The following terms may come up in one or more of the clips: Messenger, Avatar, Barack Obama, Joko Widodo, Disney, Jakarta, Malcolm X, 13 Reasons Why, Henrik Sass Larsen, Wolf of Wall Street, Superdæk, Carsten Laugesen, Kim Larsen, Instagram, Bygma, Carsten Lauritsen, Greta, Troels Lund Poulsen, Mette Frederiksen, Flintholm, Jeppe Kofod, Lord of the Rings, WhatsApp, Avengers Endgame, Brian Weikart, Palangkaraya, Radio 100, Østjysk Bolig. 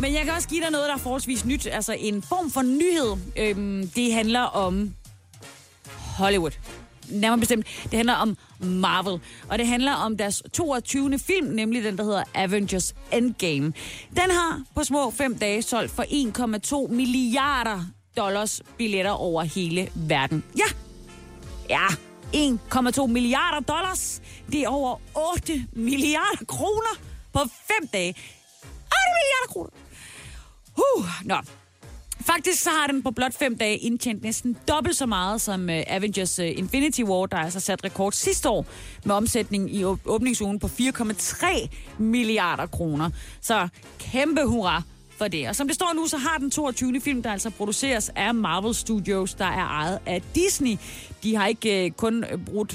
Men jeg kan også give dig noget, der er forholdsvis nyt. Altså en form for nyhed. Det handler om Hollywood. Nærmere bestemt. Det handler om Marvel. Og det handler om deres 22. film, nemlig den, der hedder Avengers Endgame. Den har på små 5 dage solgt for $1,2 milliarder billetter over hele verden. Ja, $1,2 milliarder. Det er over 8 milliarder kroner på 5 dage. 8 milliarder kroner. Nå. Faktisk så har den på blot 5 dage indtjent næsten dobbelt så meget som Avengers Infinity War, der altså sat rekord sidste år med omsætning i åbningsugen på 4,3 milliarder kroner. Så kæmpe hurra for det. Og som det står nu, så har den 22. film, der altså produceres af Marvel Studios, der er ejet af Disney. De har ikke kun brudt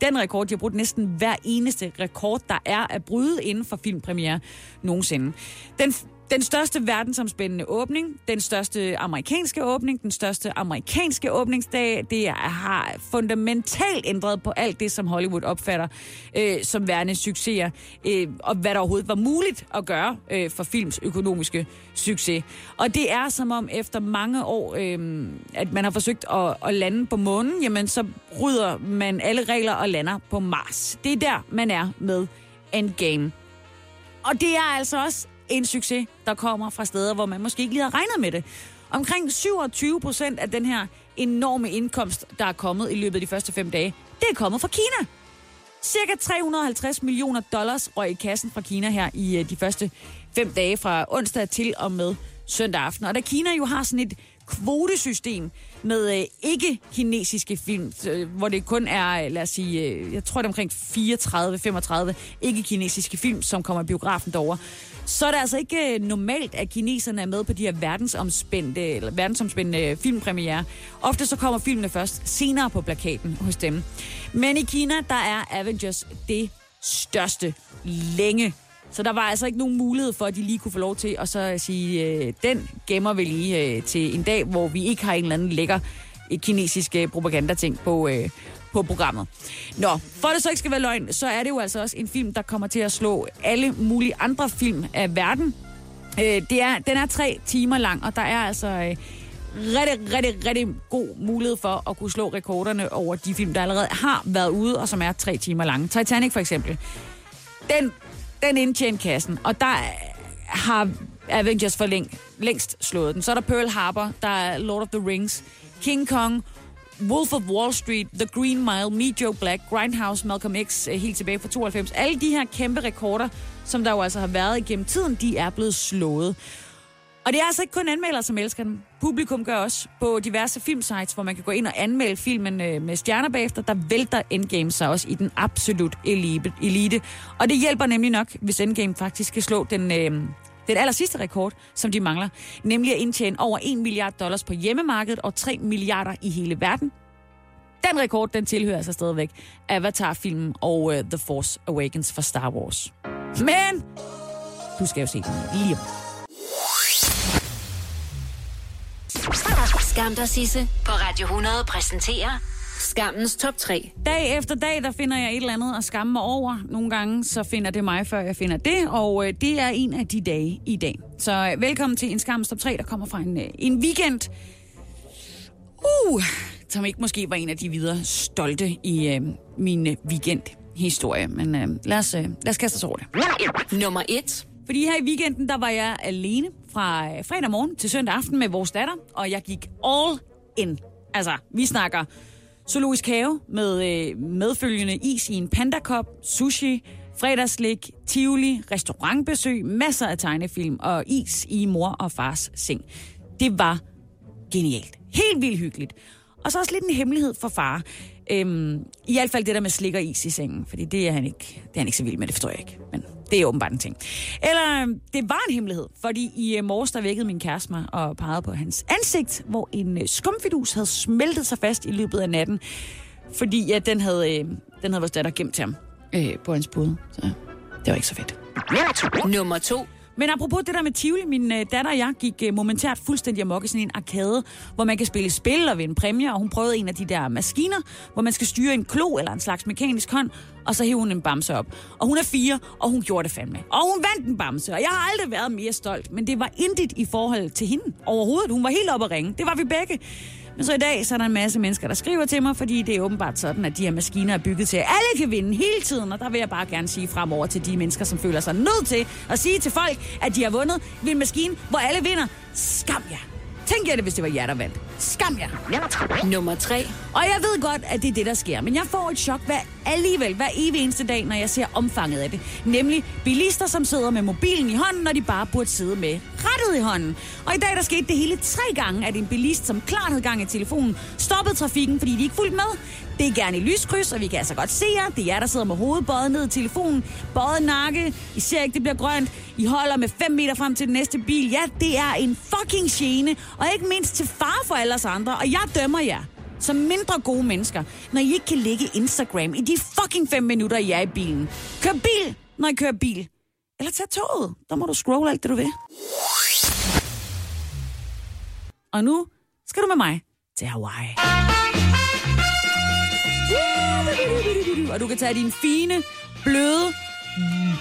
den rekord, de har brudt næsten hver eneste rekord, der er at bryde inden for filmpremiere nogensinde. Den største verdensomspændende åbning, den største amerikanske åbning, den største amerikanske åbningsdag, det har fundamentalt ændret på alt det, som Hollywood opfatter som værende succeser, og hvad der overhovedet var muligt at gøre for films økonomiske succes. Og det er som om efter mange år, at man har forsøgt at lande på månen, jamen så bryder man alle regler og lander på Mars. Det er der, man er med Endgame. Og det er altså også en succes, der kommer fra steder, hvor man måske ikke lige havde regnet med det. Omkring 27% af den her enorme indkomst, der er kommet i løbet af de første 5 dage, det er kommet fra Kina. Cirka $350 million røg i kassen fra Kina her i de første 5 dage fra onsdag til og med søndag aften. Og da Kina jo har sådan et kvotesystem med ikke-kinesiske film, hvor det kun er, lad os sige, jeg tror det er omkring 34-35 ikke-kinesiske film, som kommer i biografen derovre, så er det altså ikke normalt, at kineserne er med på de her verdensomspændende filmpremiere. Ofte så kommer filmene først senere på plakaten hos dem. Men i Kina, der er Avengers det største længe. Så der var altså ikke nogen mulighed for, at de lige kunne få lov til at så sige, den gemmer vi lige til en dag, hvor vi ikke har en eller anden lækker kinesisk propagandating på programmet. Nå, for det så ikke skal være løgn, så er det jo altså også en film, der kommer til at slå alle mulige andre film af verden. Den er 3 timer lang, og der er altså rigtig god mulighed for at kunne slå rekorderne over de film, der allerede har været ude, og som er 3 timer lange. Titanic for eksempel. Den indtjente kassen, og der har Avengers for længst slået den. Så er der Pearl Harbor, der er Lord of the Rings, King Kong, Wolf of Wall Street, The Green Mile, Meet Joe Black, Grindhouse, Malcolm X, helt tilbage fra 92. Alle de her kæmpe rekorder, som der jo altså har været igennem tiden, de er blevet slået. Og det er altså ikke kun anmeldere, som elsker den. Publikum gør også på diverse filmsites, hvor man kan gå ind og anmelde filmen med stjerner bagefter. Der vælter Endgame sig også i den absolut elite. Og det hjælper nemlig nok, hvis Endgame faktisk skal slå den allersidste rekord, som de mangler. Nemlig at indtjene over $1 milliard på hjemmemarkedet og 3 milliarder i hele verden. Den rekord, den tilhører sig stadigvæk Avatar-filmen og The Force Awakens fra Star Wars. Men du skal jo se den lige om. Skam dig Sisse på Radio 100 præsenterer Skammens Top 3. Dag efter dag, der finder jeg et eller andet at skamme mig over. Nogle gange, så finder det mig, før jeg finder det. Og det er en af de dage i dag. Så velkommen til en Skammens Top 3, der kommer fra en weekend. Som ikke måske var en af de videre stolte i min weekendhistorie. Men lad os kaste os over det. Nummer 1. Fordi her i weekenden, der var jeg alene fra fredag morgen til søndag aften med vores datter, og jeg gik all in. Altså, vi snakker zoologisk have med medfølgende is i en pandakop, sushi, fredagslik, tivoli, restaurantbesøg, masser af tegnefilm og is i mor og fars seng. Det var genialt. Helt vildt hyggeligt. Og så også lidt en hemmelighed for far. I hvert fald det der med slik og is i sengen, fordi det er han ikke så vild med, det forstår jeg ikke, men Det er åbenbart en ting. Eller det var en hemmelighed, fordi i morges der vækkede min kæreste mig og pegede på hans ansigt, hvor en skumfidus havde smeltet sig fast i løbet af natten, fordi ja, den havde vores datter gemt til ham på hans pude. Så det var ikke så fedt. Nummer 2. Men apropos det der med Tivoli, min datter og jeg gik momentært fuldstændig amok i sådan en arkade, hvor man kan spille spil og vinde præmier, og hun prøvede en af de der maskiner, hvor man skal styre en klo eller en slags mekanisk hånd, og så hævde hun en bamse op. Og hun er 4, og hun gjorde det fandme. Og hun vandt en bamse, og jeg har aldrig været mere stolt, men det var intet i forhold til hende overhovedet. Hun var helt oppe at ringe. Det var vi begge. Men så i dag, så er der en masse mennesker, der skriver til mig, fordi det er åbenbart sådan, at de her maskiner er bygget til, at alle kan vinde hele tiden. Og der vil jeg bare gerne sige fremover til de mennesker, som føler sig nødt til at sige til folk, at de har vundet ved en maskine, hvor alle vinder. Skam jer. Tænk jer det, hvis det var jer, der vandt. Skam jer. Nummer 3. Og jeg ved godt, at det er det, der sker. Men jeg får et chok hver evig eneste dag, når jeg ser omfanget af det. Nemlig bilister, som sidder med mobilen i hånden, når de bare burde sidde med rattet i hånden. Og i dag, der skete det hele 3 gange, at en bilist, som klart havde gang i telefonen, stoppede trafikken, fordi de ikke fulgte med. Det er gerne i lyskryds, og vi kan altså godt se jer. Det er jer, der sidder med hovedet bøjet ned i telefonen. Bøjet nakke. I ser ikke, det bliver grønt. I holder med 5 meter frem til den næste bil. Ja, det er en fucking gene. Og ikke mindst til fare for alle os andre. Og jeg dømmer jer som mindre gode mennesker, når I ikke kan lægge Instagram i de fucking 5 minutter, I er i bilen. Kør bil, når I kører bil. Eller tag toget. Der må du scrolle alt det, du vil. Og nu skal du med mig til Hawaii. Og du kan tage din fine, bløde,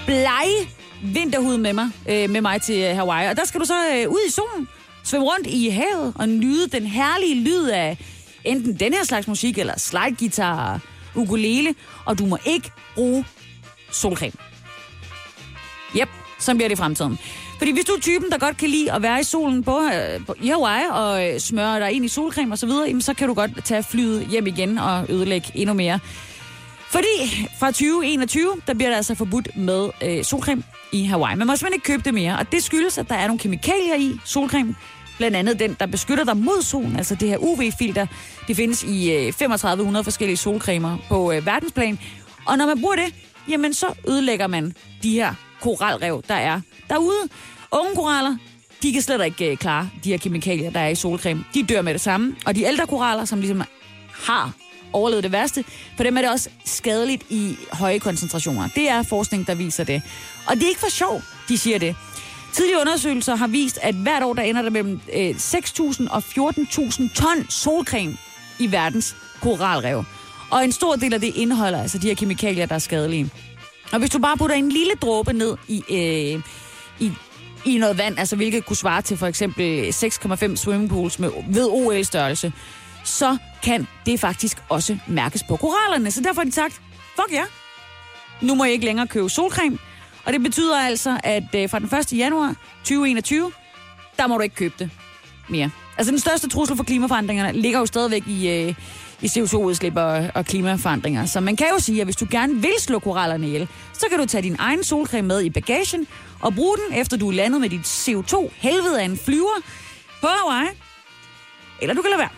blege vinterhud med mig til Hawaii. Og der skal du så ud i solen, svømme rundt i havet og nyde den herlige lyd af enten den her slags musik eller slideguitar, ukulele. Og du må ikke bruge solcreme. Jep, sådan bliver det i fremtiden. Fordi hvis du er typen, der godt kan lide at være i solen i Hawaii og smøre dig ind i solcreme og så videre, så kan du godt tage flyet hjem igen og ødelægge endnu mere. Fordi fra 2021, der bliver der altså forbudt med solcreme i Hawaii. Man må simpelthen ikke købe det mere, og det skyldes, at der er nogle kemikalier i solcreme. Blandt andet den, der beskytter dig mod solen, altså det her UV-filter. Det findes i 3500 forskellige solcremer på verdensplan. Og når man bruger det, jamen så ødelægger man de her koralrev, der er derude. Unge koraller, de kan slet ikke klare de her kemikalier, der er i solcreme. De dør med det samme, og de ældre koraller, som ligesom har overlevet det værste, for dem er det også skadeligt i høje koncentrationer. Det er forskning, der viser det. Og det er ikke for sjov, de siger det. Tidlige undersøgelser har vist, at hvert år der ender der mellem 6.000 og 14.000 ton solcreme i verdens koralrev. Og en stor del af det indeholder altså de her kemikalier, der er skadelige. Og hvis du bare putter en lille dråbe ned i noget vand, altså hvilket kunne svare til for eksempel 6,5 swimmingpools ved OL-størrelse, så kan det faktisk også mærkes på korallerne. Så derfor har de sagt, fuck ja, nu må jeg ikke længere købe solcreme. Og det betyder altså, at fra den 1. januar 2021, der må du ikke købe det mere. Altså den største trussel for klimaforandringerne ligger jo stadigvæk i CO2-udslip og klimaforandringer. Så man kan jo sige, at hvis du gerne vil slå korallerne ihjel, så kan du tage din egen solcreme med i bagagen og bruge den, efter du er landet med dit CO2-helvede af en flyver på Hawaii. Eller du kan lade være.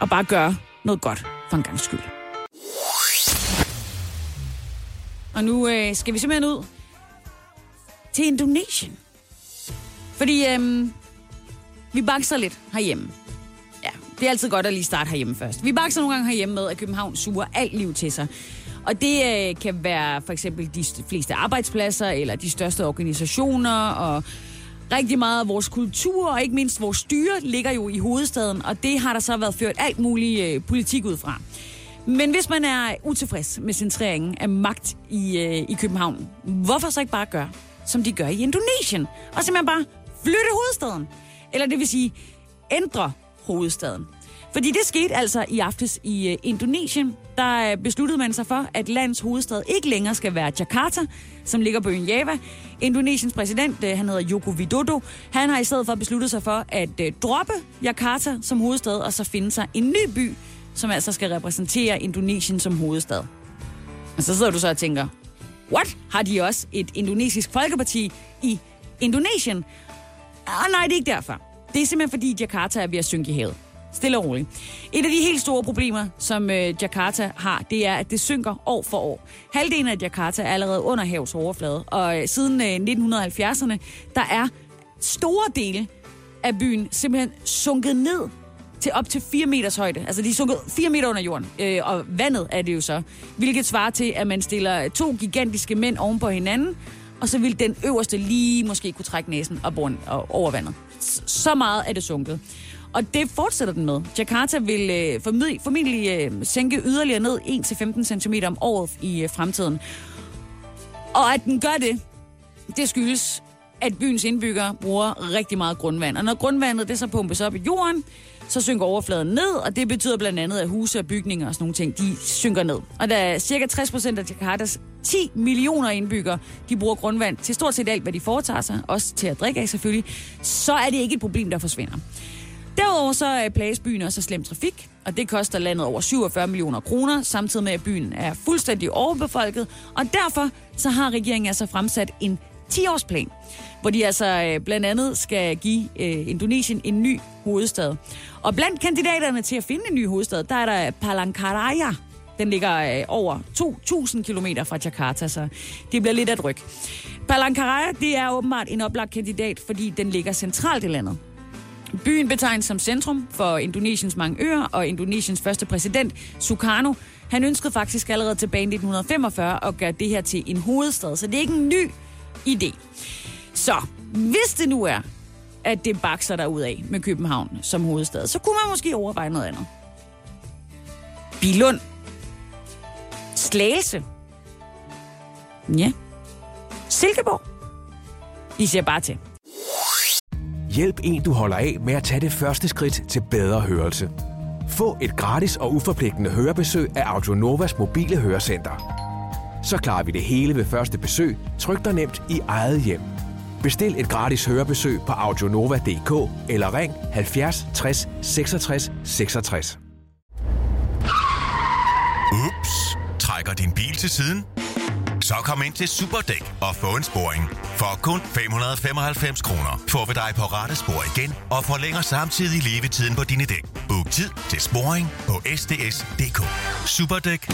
Og bare gøre noget godt for en gangs skyld. Og nu skal vi simpelthen ud til Indonesien. Fordi vi bakser lidt herhjemme. Ja, det er altid godt at lige starte herhjemme først. Vi bakser nogle gange herhjemme med, at København suger alt liv til sig. Og det kan være for eksempel de fleste arbejdspladser, eller de største organisationer, og rigtig meget af vores kultur, og ikke mindst vores styre, ligger jo i hovedstaden, og det har der så været ført alt mulig politik ud fra. Men hvis man er utilfreds med centreringen af magt i København, hvorfor så ikke bare gøre, som de gør i Indonesien? Og simpelthen bare flytte hovedstaden. Eller det vil sige, ændre hovedstaden. Fordi det skete altså i aftes i Indonesien. Der besluttede man sig for, at landets hovedstad ikke længere skal være Jakarta, som ligger på øen Java. Indonesiens præsident, han hedder Joko Widodo, han har i stedet for besluttet sig for at droppe Jakarta som hovedstad, og så finde sig en ny by, som altså skal repræsentere Indonesien som hovedstad. Og så sidder du så og tænker, what? Har de også et indonesisk folkeparti i Indonesien? Og nej, det er ikke derfor. Det er simpelthen fordi Jakarta er ved at synke i havet. Stille og roligt. Et af de helt store problemer, som Jakarta har, det er, at det synker år for år. Halvdelen af Jakarta er allerede under havets overflade, og siden 1970'erne, der er store dele af byen simpelthen sunket ned til op til 4 meters højde. Altså, de er sunket 4 meter under jorden, og vandet er det jo så. Hvilket svarer til, at man stiller 2 gigantiske mænd oven på hinanden, og så vil den øverste lige måske kunne trække næsen og over vandet. Så meget er det sunket. Og det fortsætter den med. Jakarta vil formentlig sænke yderligere ned 1-15 cm om året i fremtiden. Og at den gør det, det skyldes, at byens indbyggere bruger rigtig meget grundvand. Og når grundvandet det så pumpes op i jorden, så synker overfladen ned, og det betyder blandt andet, at huse og bygninger og sådan nogle ting, de synker ned. Og da cirka 60% af Jakartas 10 millioner indbyggere, de bruger grundvand til stort set alt, hvad de foretager sig, også til at drikke af selvfølgelig, så er det ikke et problem, der forsvinder. Derudover så plages byen også af slem trafik, og det koster landet over 47 millioner kroner, samtidig med at byen er fuldstændig overbefolket, og derfor så har regeringen altså fremsat en 10-årsplan, hvor de altså blandt andet skal give Indonesien en ny hovedstad. Og blandt kandidaterne til at finde en ny hovedstad, der er der Palangkaraya. Den ligger over 2.000 kilometer fra Jakarta, så det bliver lidt at rykke. Palangkaraya, det er åbenbart en oplagt kandidat, fordi den ligger centralt i landet. Byen betegnes som centrum for Indonesiens mange øer, og Indonesiens første præsident, Sukarno, han ønskede faktisk allerede tilbage i 1945 at gøre det her til en hovedstad, så det er ikke en ny idé. Så hvis det nu er, at det bakser derudad med København som hovedstad, så kunne man måske overveje noget andet. Billund. Slagelse. Ja. Silkeborg. I ser bare til. Hjælp en, du holder af med at tage det første skridt til bedre hørelse. Få et gratis og uforpligtende hørebesøg af Audionovas mobile hørecenter. Så klarer vi det hele ved første besøg, tryk dig nemt i eget hjem. Bestil et gratis hørebesøg på audionova.dk eller ring 70 60 66 66. Ups, trækker din bil til siden? Så kom ind til Superdæk og få en sporing. For kun 595 kroner får vi dig på rette spor igen og forlænger samtidig levetiden på dine dæk. Book tid til sporing på sds.dk. Superdæk.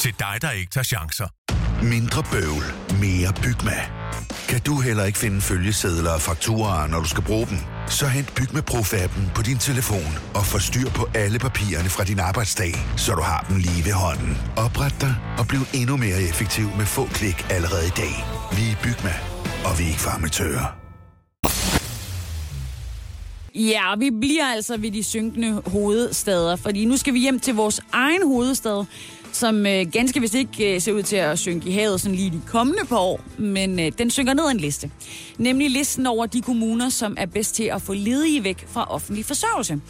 Til dig, der ikke tager chancer. Mindre bøvl, mere Bygma. Kan du heller ikke finde følgesedler og fakturaer, når du skal bruge dem? Så hent Bygma Pro-appen på din telefon og få styr på alle papirerne fra din arbejdsdag, så du har dem lige ved hånden. Opret dig og bliv endnu mere effektiv med få klik allerede i dag. Vi er Bygma, og vi er ikke for amatører. Ja, vi bliver altså ved de synkende hovedstader, fordi nu skal vi hjem til vores egen hovedstad, som ganske vist ikke ser ud til at synke i havet sådan lige de kommende par år, men den synker ned en liste. Nemlig listen over de kommuner, som er bedst til at få ledige væk fra offentlig forsørgelse.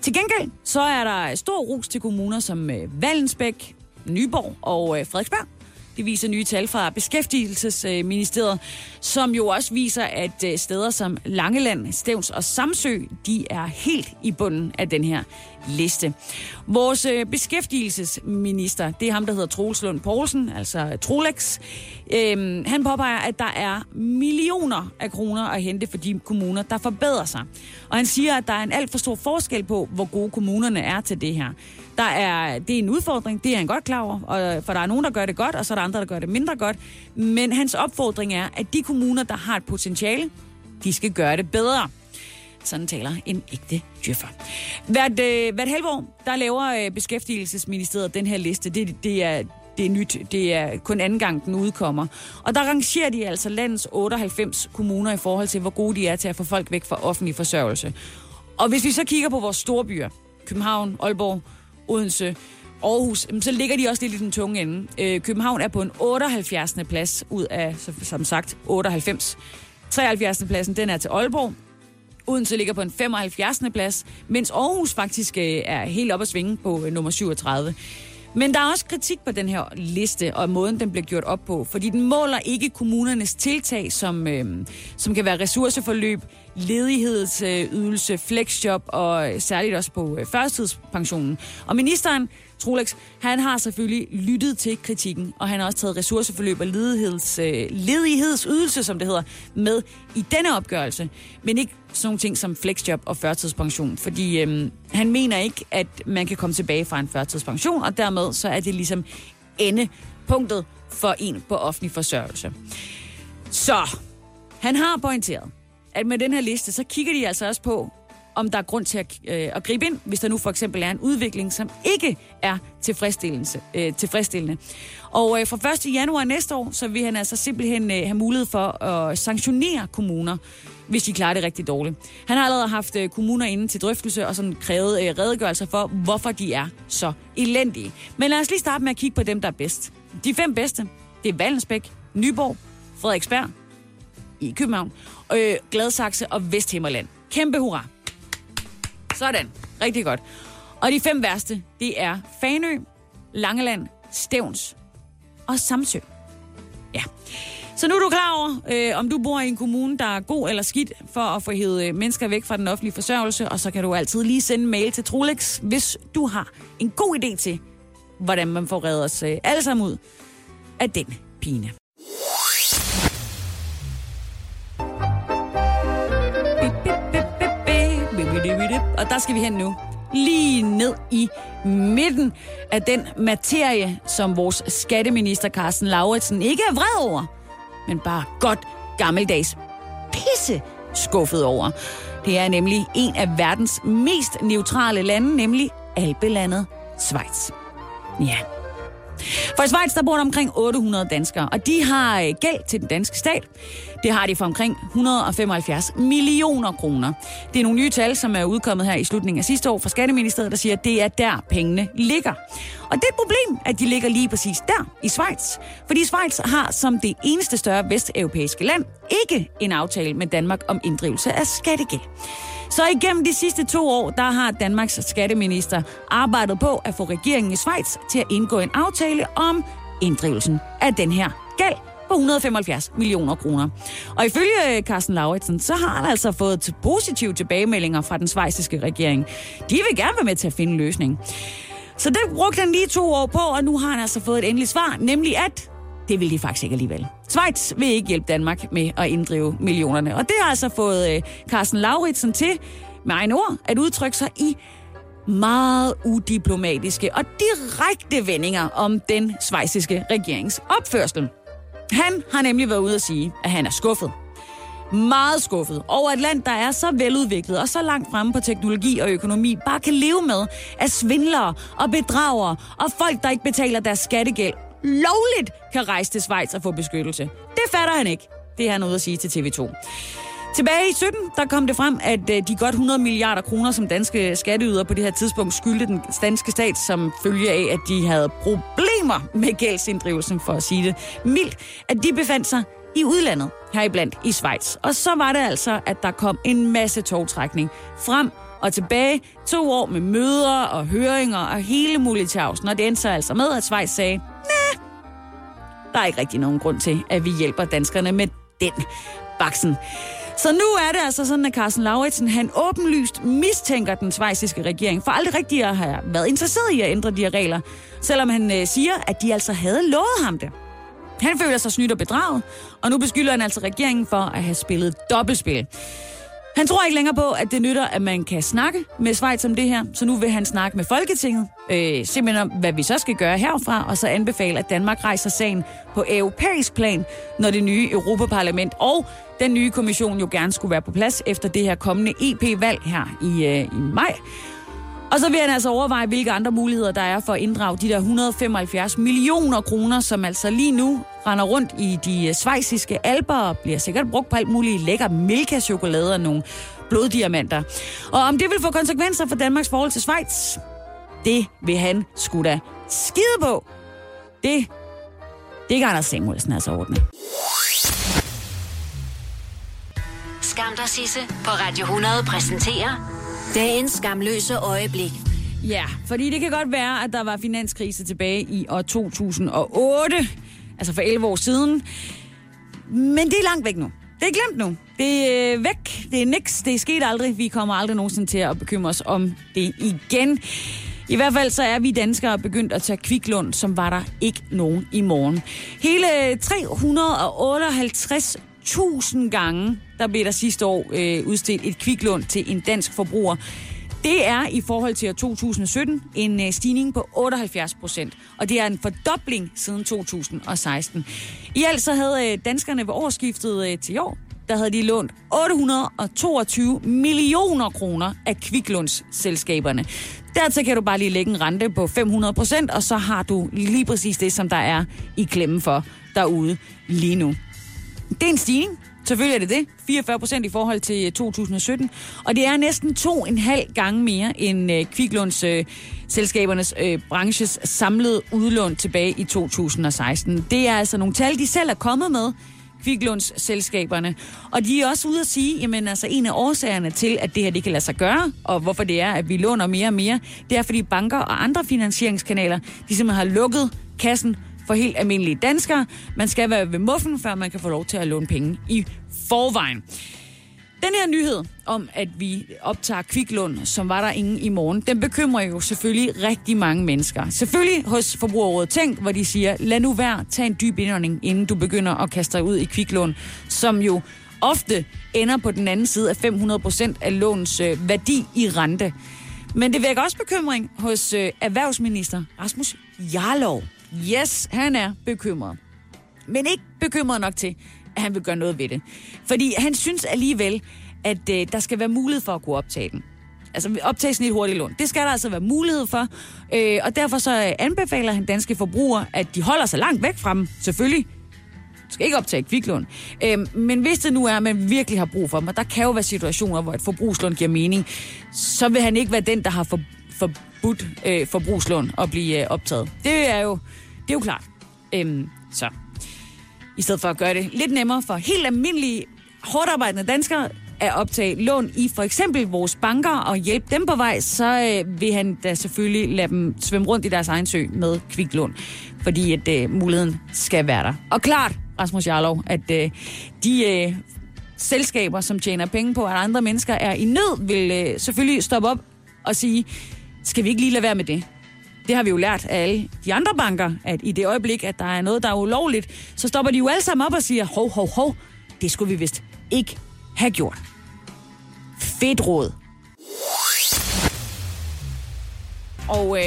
Til gengæld så er der stor ros til kommuner som Vallensbæk, Nyborg og Frederiksberg. Det viser nye tal fra Beskæftigelsesministeriet, som jo også viser, at steder som Langeland, Stevns og Samsø, de er helt i bunden af den her liste. Vores beskæftigelsesminister, det er ham, der hedder Troels Lund Poulsen, altså Trolex, han påpeger, at der er millioner af kroner at hente for de kommuner, der forbedrer sig. Og han siger, at der er en alt for stor forskel på, hvor gode kommunerne er til det her. Det er en udfordring, det er han godt klar over, og for der er nogen, der gør det godt, og så er der andre, der gør det mindre godt. Men hans opfordring er, at de kommuner, der har et potentiale, de skal gøre det bedre. Sådan taler en ægte djøffer. Hvert halve år, der laver Beskæftigelsesministeriet den her liste. Det er nyt. Det er kun anden gang, den udkommer. Og der rangerer de altså landets 98 kommuner i forhold til, hvor gode de er til at få folk væk fra offentlig forsørgelse. Og hvis vi så kigger på vores store byer, København, Aalborg, Odense, Aarhus, så ligger de også lidt i den tunge ende. København er på en 78. plads ud af, som sagt, 98. 73. pladsen, den er til Aalborg. Odense ligger på en 75. plads, mens Aarhus faktisk er helt op at svinge på nummer 37. Men der er også kritik på den her liste, og måden den bliver gjort op på, fordi den måler ikke kommunernes tiltag, som kan være ressourceforløb, ledighedsydelse, flexjob og særligt også på førstidspensionen. Og ministeren, Troels, han har selvfølgelig lyttet til kritikken, og han har også taget ressourceforløb og ledighedsydelse, som det hedder, med i denne opgørelse. Men ikke sådan nogle ting som flexjob og førtidspension, fordi han mener ikke, at man kan komme tilbage fra en førtidspension, og dermed så er det ligesom endepunktet for en på offentlig forsørgelse. Så han har pointeret, at med den her liste, så kigger de altså også på, om der er grund til at gribe ind, hvis der nu for eksempel er en udvikling, som ikke er tilfredsstillende. Og fra 1. januar næste år, så vil han altså simpelthen have mulighed for at sanktionere kommuner, hvis de klarer det rigtig dårligt. Han har allerede haft kommuner inde til drøftelse og sådan krævet redegørelser for, hvorfor de er så elendige. Men lad os lige starte med at kigge på dem, der er bedst. De 5 bedste, det er Vallensbæk, Nyborg, Frederiksberg i København, Gladsaxe og Vesthimmerland. Kæmpe hurra! Sådan. Rigtig godt. Og de 5 værste, det er Fanø, Langeland, Stevns og Samsø. Ja. Så nu er du klar over, om du bor i en kommune, der er god eller skidt for at få hævet mennesker væk fra den offentlige forsørgelse, og så kan du altid lige sende mail til Trolex, hvis du har en god idé til, hvordan man får reddet os alle sammen ud af den pine. Og der skal vi hen nu. Lige ned i midten af den materie, som vores skatteminister Carsten Laugesen ikke er vred over, men bare godt gammeldags pisse skuffet over. Det er nemlig en af verdens mest neutrale lande, nemlig alpelandet Schweiz. Ja. For i Schweiz, der bor der omkring 800 danskere, og de har gæld til den danske stat. Det har de for omkring 175 millioner kroner. Det er nogle nye tal, som er udkommet her i slutningen af sidste år fra Skatteministeriet, der siger, at det er der pengene ligger. Og det er et problem, at de ligger lige præcis der i Schweiz. Fordi Schweiz har som det eneste større vesteuropæiske land ikke en aftale med Danmark om inddrivelse af skattegæld. Så igennem de sidste 2 år, der har Danmarks skatteminister arbejdet på at få regeringen i Schweiz til at indgå en aftale om inddrivelsen af den her gæld på 175 millioner kroner. Og ifølge Carsten Lauritsen, så har han altså fået positive tilbagemeldinger fra den schweiziske regering. De vil gerne være med til at finde en løsning. Så det brugte han lige 2 år på, og nu har han altså fået et endeligt svar, nemlig at det vil de faktisk ikke alligevel. Schweiz vil ikke hjælpe Danmark med at inddrive millionerne. Og det har altså fået Carsten Lauritsen til, med egne ord, at udtrykke sig i meget udiplomatiske og direkte vendinger om den schweiziske regerings opførsel. Han har nemlig været ude at sige, at han er skuffet. Meget skuffet over et land, der er så veludviklet og så langt fremme på teknologi og økonomi, bare kan leve med, at svindlere og bedragere og folk, der ikke betaler deres skattegæld, lovligt kan rejse til Schweiz og få beskyttelse. Det fatter han ikke. Det er han ude at sige til TV2. Tilbage i 17, der kom det frem, at de godt 100 milliarder kroner, som danske skatteyder på det her tidspunkt skyldte den danske stat, som følge af, at de havde problemer med gældsinddrivelsen, for at sige det mildt, at de befandt sig i udlandet, heriblandt i Schweiz. Og så var det altså, at der kom en masse togtrækning frem og tilbage. 2 år med møder og høringer og hele muligtjavsen. Og det endte så altså med, at Schweiz sagde, nej, der er ikke rigtig nogen grund til, at vi hjælper danskerne med den baksen. Så nu er det altså sådan, at Carsten Lauritsen, han åbenlyst mistænker den schweiziske regering for aldrig rigtig at have været interesseret i at ændre de her regler, selvom han siger, at de altså havde lovet ham det. Han føler sig snydt og bedraget, og nu beskylder han altså regeringen for at have spillet dobbeltspil. Han tror ikke længere på, at det nytter, at man kan snakke med Schweiz om det her, så nu vil han snakke med Folketinget, simpelthen om, hvad vi så skal gøre herfra, og så anbefale, at Danmark rejser sagen på europæisk plan, når det nye Europaparlament og den nye kommission jo gerne skulle være på plads efter det her kommende EP-valg her i maj. Og så vil han altså overveje, hvilke andre muligheder der er for at inddrage de der 175 millioner kroner, som altså lige nu render rundt i de schweiziske alper og bliver sikkert brugt på alt muligt lækker Milka-chokolade og nogle bloddiamanter. Og om det vil få konsekvenser for Danmarks forhold til Schweiz, det vil han sgu da skide på. Det kan Anders Samuelsen altså ordne. Skam dig, Sisse, på Radio 100 præsenterer dagens skamløse øjeblik. Ja, fordi det kan godt være, at der var finanskrise tilbage i år 2008, altså for 11 år siden. Men det er langt væk nu. Det er glemt nu. Det er væk. Det er niks. Det er sket aldrig. Vi kommer aldrig nogensinde til at bekymre os om det igen. I hvert fald så er vi danskere begyndt at tage kviklån, som var der ikke nogen i morgen. Hele 358.000 gange, der blev der sidste år udstedt et kviklån til en dansk forbruger. Det er i forhold til 2017 en stigning på 78%, og det er en fordobling siden 2016. I alt så havde danskerne ved årsskiftet til år, der havde de lånt 822 millioner kroner af kviklånsselskaberne. Dertil kan du bare lige lægge en rente på 500%, og så har du lige præcis det, som der er i klemme for derude lige nu. Det er en stigning. Selvfølgelig er det det. 44% i forhold til 2017. Og det er næsten 2,5 gange mere end kviklånsselskabernes branches samlede udlån tilbage i 2016. Det er altså nogle tal, de selv er kommet med, kviklånsselskaberne. Og de er også ude at sige, jamen altså en af årsagerne til, at det her det kan lade sig gøre, og hvorfor det er, at vi låner mere og mere, det er fordi banker og andre finansieringskanaler, de simpelthen har lukket kassen for helt almindelige danskere. Man skal være ved muffen, før man kan få lov til at låne penge i forvejen. Den her nyhed om, at vi optager kviklån, som var der ingen i morgen, den bekymrer jo selvfølgelig rigtig mange mennesker. Selvfølgelig hos Forbrugerrådet Tænk, hvor de siger, lad nu være, tag en dyb indånding, inden du begynder at kaste dig ud i kviklån, som jo ofte ender på den anden side af 500% af lånens værdi i rente. Men det vækker også bekymring hos erhvervsminister Rasmus Jarlov. Yes, han er bekymret. Men ikke bekymret nok til, at han vil gøre noget ved det. Fordi han synes alligevel, at der skal være mulighed for at kunne optage den. Altså optage sådan et hurtigt lån. Det skal der altså være mulighed for. Og derfor så anbefaler han danske forbrugere, at de holder sig langt væk fra dem. Selvfølgelig. Du skal ikke optage kviklån. Men hvis det nu er, at man virkelig har brug for dem, og der kan jo være situationer, hvor et forbrugslån giver mening, så vil han ikke være den, der har forbudt forbrugslån at blive optaget. Det er jo klart. Så i stedet for at gøre det lidt nemmere for helt almindelige, hårdt arbejdende danskere at optage lån i for eksempel vores banker og hjælpe dem på vej, så vil han da selvfølgelig lade dem svømme rundt i deres egen sø med kviklån, fordi at muligheden skal være der. Og klart, Rasmus Jarlov, at de selskaber, som tjener penge på, at andre mennesker er i nød, vil selvfølgelig stoppe op og sige, skal vi ikke lige lade være med det? Det har vi jo lært af alle de andre banker, at i det øjeblik, at der er noget, der er ulovligt, så stopper de jo alle sammen op og siger, hov, det skulle vi vist ikke have gjort. Fedt råd. Og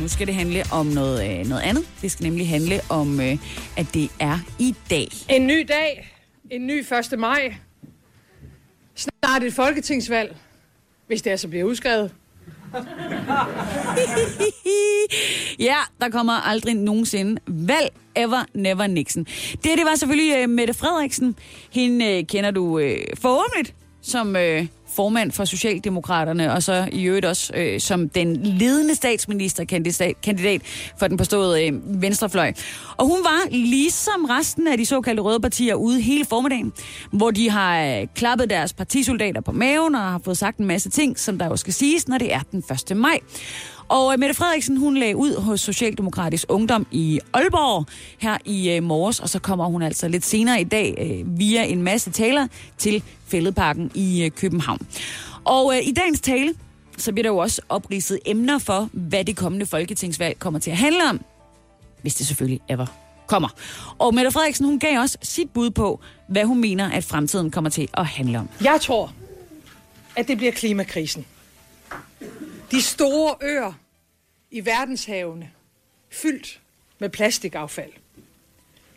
nu skal det handle om noget andet. Det skal nemlig handle om, at det er i dag. En ny dag. En ny 1. maj. Snart et folketingsvalg. Hvis det altså bliver udskrevet. Ja, der kommer aldrig nogensinde valg, ever, never Nixon. Det var selvfølgelig Mette Frederiksen. Hende kender du forhåbentlig som formand for Socialdemokraterne, og så i øvrigt også som den ledende statsministerkandidat for den påståede venstrefløj. Og hun var ligesom resten af de såkaldte røde partier ude hele formiddagen, hvor de har klappet deres partisoldater på maven og har fået sagt en masse ting, som der jo skal siges, når det er den 1. maj. Og Mette Frederiksen, hun lagde ud hos Socialdemokratisk Ungdom i Aalborg her i morges, og så kommer hun altså lidt senere i dag via en masse taler til Fælledparken i København. Og i dagens tale, så bliver der jo også opridset emner for, hvad det kommende folketingsvalg kommer til at handle om, hvis det selvfølgelig ever kommer. Og Mette Frederiksen, hun gav også sit bud på, hvad hun mener, at fremtiden kommer til at handle om. Jeg tror, at det bliver klimakrisen. De store øer i verdenshavene, fyldt med plastikaffald.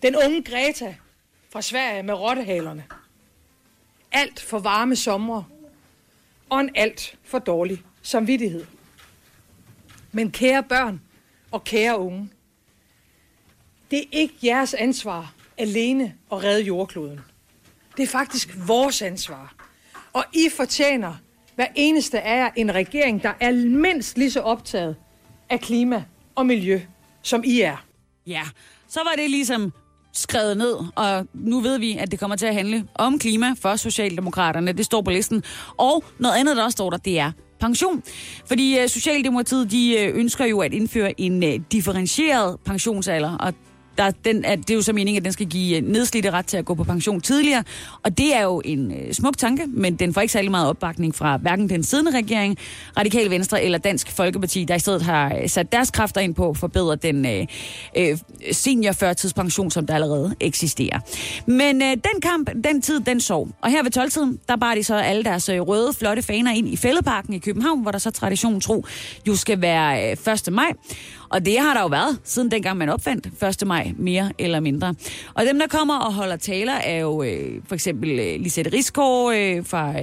Den unge Greta fra Sverige med rottehalerne. Alt for varme somre og en alt for dårlig samvittighed. Men kære børn og kære unge, det er ikke jeres ansvar alene at redde jordkloden. Det er faktisk vores ansvar, og I fortjener hver eneste af jer en regering, der er mindst lige så optaget af klima og miljø, som I er. Ja, så var det ligesom skrevet ned, og nu ved vi, at det kommer til at handle om klima for Socialdemokraterne. Det står på listen. Og noget andet, der også står der, det er pension. Fordi Socialdemokratiet, de ønsker jo at indføre en differentieret pensionsalder, og Det er jo så meningen, at den skal give nedslidte ret til at gå på pension tidligere. Og det er jo en smuk tanke, men den får ikke særlig meget opbakning fra hverken den siddende regering, Radikale Venstre eller Dansk Folkeparti, der i stedet har sat deres kræfter ind på at forbedre den seniorførtidspension, som der allerede eksisterer. Men den kamp, den tid, den sov. Og her ved 12-tiden, der bar de så alle deres røde, flotte faner ind i Fælledparken i København, hvor der så traditionen tro jo skal være 1. maj. Og det har der jo været, siden dengang man opfandt 1. maj, mere eller mindre. Og dem, der kommer og holder taler, er jo for eksempel Lizette Risgaard fra...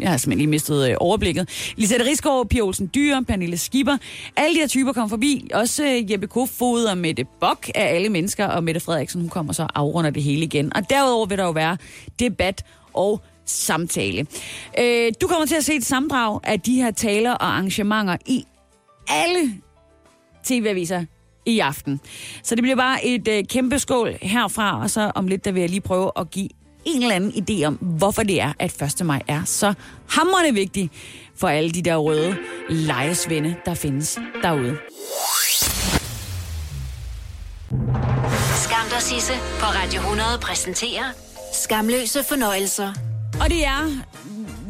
Jeg har simpelthen lige mistet overblikket. Lizette Risgaard, Pia Olsen Dyr, Pernille Skipper. Alle de her typer kom forbi. Også Jeppe Kofod og Mette Bock af alle mennesker. Og Mette Frederiksen, hun kommer så og afrunder det hele igen. Og derudover vil der jo være debat og samtale. Du kommer til at se et sammendrag af de her taler og arrangementer i alle tv-aviser i aften. Så det bliver bare et kæmpe skål herfra. Og så om lidt, der vil jeg lige prøve at give en eller anden idé om, hvorfor det er, at 1. maj er så hamrende vigtig for alle de der røde lejesvende, der findes derude. Skam dig, Sisse på Radio 100 præsenterer Skamløse Fornøjelser. Og det er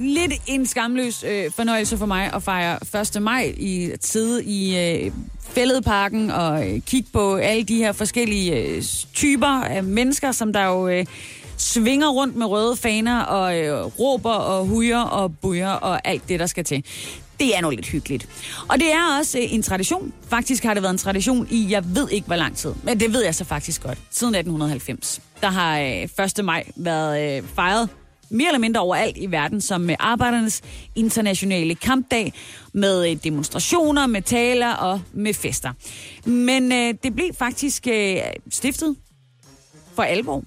lidt en skamløs fornøjelse for mig at fejre 1. maj i tide i Fælledparken og kigge på alle de her forskellige typer af mennesker, som der jo... svinger rundt med røde faner og råber og hujer og bujer og alt det, der skal til. Det er nu lidt hyggeligt. Og det er også en tradition. Faktisk har det været en tradition i, jeg ved ikke hvor lang tid, men det ved jeg så faktisk godt. Siden 1890, der har 1. maj været fejret mere eller mindre overalt i verden som arbejdernes internationale kampdag med demonstrationer, med taler og med fester. Men det blev faktisk stiftet for alvor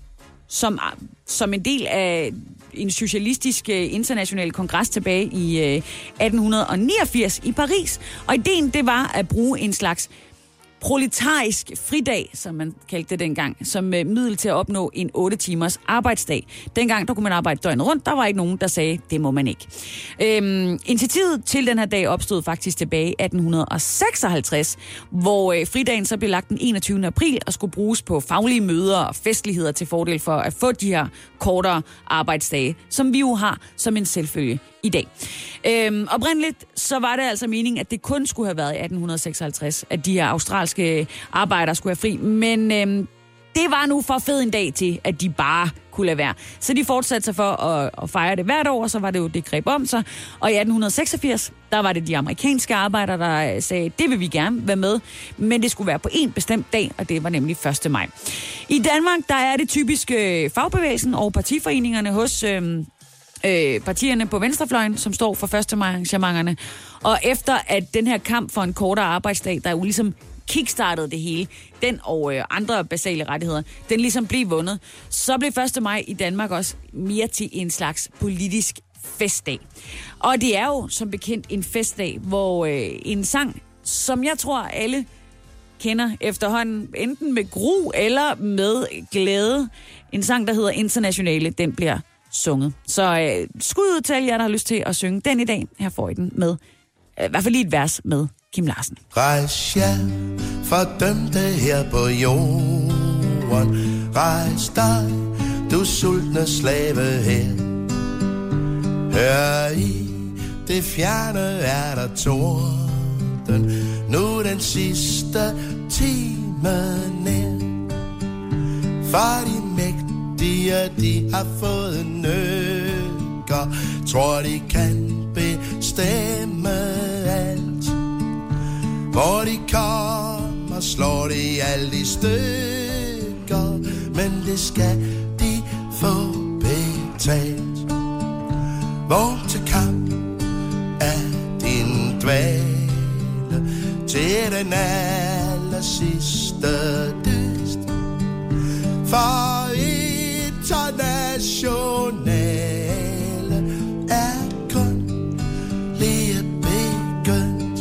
som en del af en socialistisk international kongres tilbage i 1889 i Paris. Og ideen, det var at bruge en slags proletarisk fridag, som man kaldte det dengang, som middel til at opnå en 8-timers arbejdsdag. Dengang, der kunne man arbejde døgnet rundt. Der var ikke nogen, der sagde, det må man ikke. Initiativet til den her dag opstod faktisk tilbage i 1856, hvor fridagen så blev lagt den 21. april og skulle bruges på faglige møder og festligheder til fordel for at få de her kortere arbejdsdage, som vi jo har som en selvfølge i dag. Oprindeligt så var det altså meningen, at det kun skulle have været i 1856, at de her australske arbejdere skulle have fri, men det var nu for fed en dag til, at de bare kunne lade være. Så de fortsatte sig for at fejre det hvert år, så var det jo, det greb om sig. Og i 1886, der var det de amerikanske arbejdere, der sagde, det vil vi gerne være med, men det skulle være på en bestemt dag, og det var nemlig 1. maj. I Danmark, der er det typiske fagbevægelsen og partiforeningerne hos... partierne på venstrefløjen, som står for 1. maj-arrangementerne. Og efter at den her kamp for en kortere arbejdsdag, der jo ligesom kickstartede det hele, den og andre basale rettigheder, den ligesom blev vundet, så blev 1. maj i Danmark også mere til en slags politisk festdag. Og det er jo som bekendt en festdag, hvor en sang, som jeg tror alle kender efterhånden, enten med gru eller med glæde, en sang, der hedder Internationale, den bliver sunget. Så skud ud til jer, der har lyst til at synge den i dag. Her får I den med, i hvert fald lige et vers med Kim Larsen. Rejs jer, fordømte her på jorden. Rejs dig, du sultne slave her. Hør I, det fjerne er der torden. Nu den sidste time ned. For de mægtige de har fået nøkker. Tror de kan bestemme alt. Hvor de kommer, slår de alt i stykker. Men det skal de få betalt. Hvor til kamp er din dvale. Til den aller sidste dyst. For internationale er kun lige begyndt.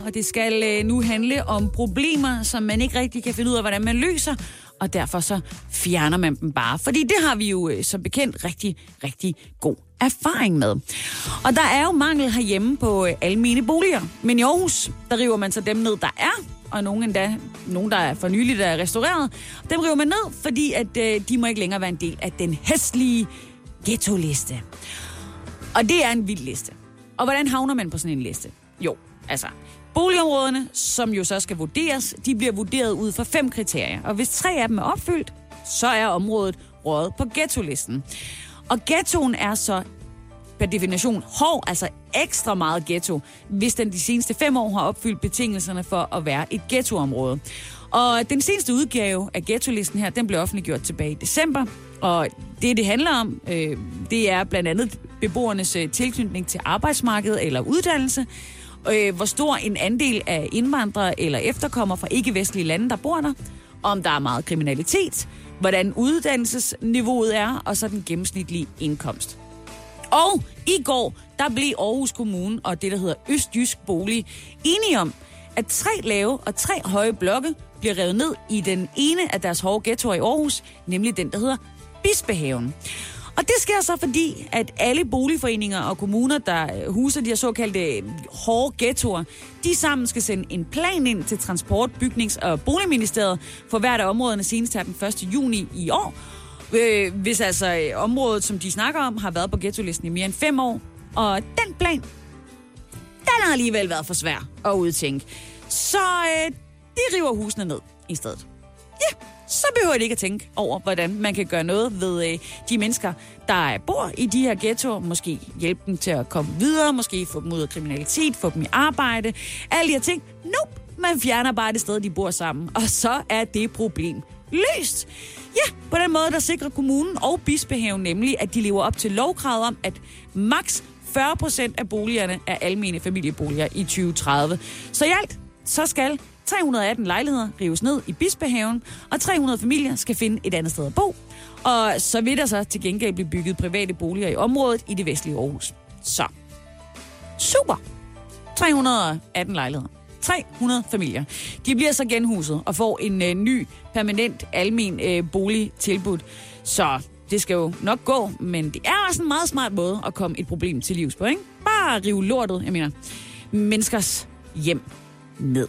Og det skal nu handle om problemer, som man ikke rigtig kan finde ud af, hvordan man løser. og derfor så fjerner man dem bare. Fordi det har vi jo som bekendt rigtig, rigtig god erfaring med. Og der er jo mangel herhjemme på almene boliger. Men i Aarhus, der river man så dem ned, der er, og nogen der er for nyligt er restaureret, dem river man ned, fordi at de må ikke længere være en del af den hæslige ghetto-liste. Og det er en vild liste. Og hvordan havner man på sådan en liste? Jo, altså, boligområderne, som jo så skal vurderes, de bliver vurderet ud fra 5 kriterier. Og hvis 3 af dem er opfyldt, så er området røget på ghetto-listen. Og ghettoen er så per definition hård, altså ekstra meget ghetto, hvis den de seneste 5 år har opfyldt betingelserne for at være et ghettoområde. Og den seneste udgave af ghetto-listen her, den blev offentliggjort tilbage i december. Og det handler om, det er blandt andet beboernes tilknytning til arbejdsmarkedet eller uddannelse, hvor stor en andel af indvandrere eller efterkommere fra ikke-vestlige lande, der bor der, om der er meget kriminalitet, hvordan uddannelsesniveauet er, og så den gennemsnitlige indkomst. Og i går, der blev Aarhus Kommune og det, der hedder Østjysk Bolig, enige om, at 3 lave og 3 høje blokke bliver revet ned i den ene af deres hårde ghettoer i Aarhus, nemlig den, der hedder Bispehaven. Og det sker så, fordi at alle boligforeninger og kommuner, der huser de her såkaldte hårde ghettoer, de sammen skal sende en plan ind til Transport-, Bygnings- og Boligministeriet for hvert af områderne senest her den 1. juni i år. Hvis altså området, som de snakker om, har været på ghettolisten i mere end 5 år. Og den plan, den har alligevel været for svær at udtænke. Så de river husene ned i stedet. Ja, så behøver de ikke at tænke over, hvordan man kan gøre noget ved de mennesker, der bor i de her ghettoer. Måske hjælpe dem til at komme videre, måske få dem ud af kriminalitet, få dem i arbejde. Alle de her ting. Nope, man fjerner bare det sted, de bor sammen. Og så er det problem løst. Ja, på den måde, der sikrer kommunen og Bispehaven nemlig, at de lever op til lovkravet om, at maks 40% af boligerne er almene familieboliger i 2030. Så i alt, så skal 318 lejligheder rives ned i Bispehaven, og 300 familier skal finde et andet sted at bo. Og så vil der så til gengæld blive bygget private boliger i området i det vestlige Aarhus. Så super! 318 lejligheder. 300 familier. De bliver så genhuset og får en ny, permanent, almen bolig tilbudt. Så det skal jo nok gå, men det er også en meget smart måde at komme et problem til livs på, ikke? Bare rive lortet, jeg mener, menneskers hjem ned.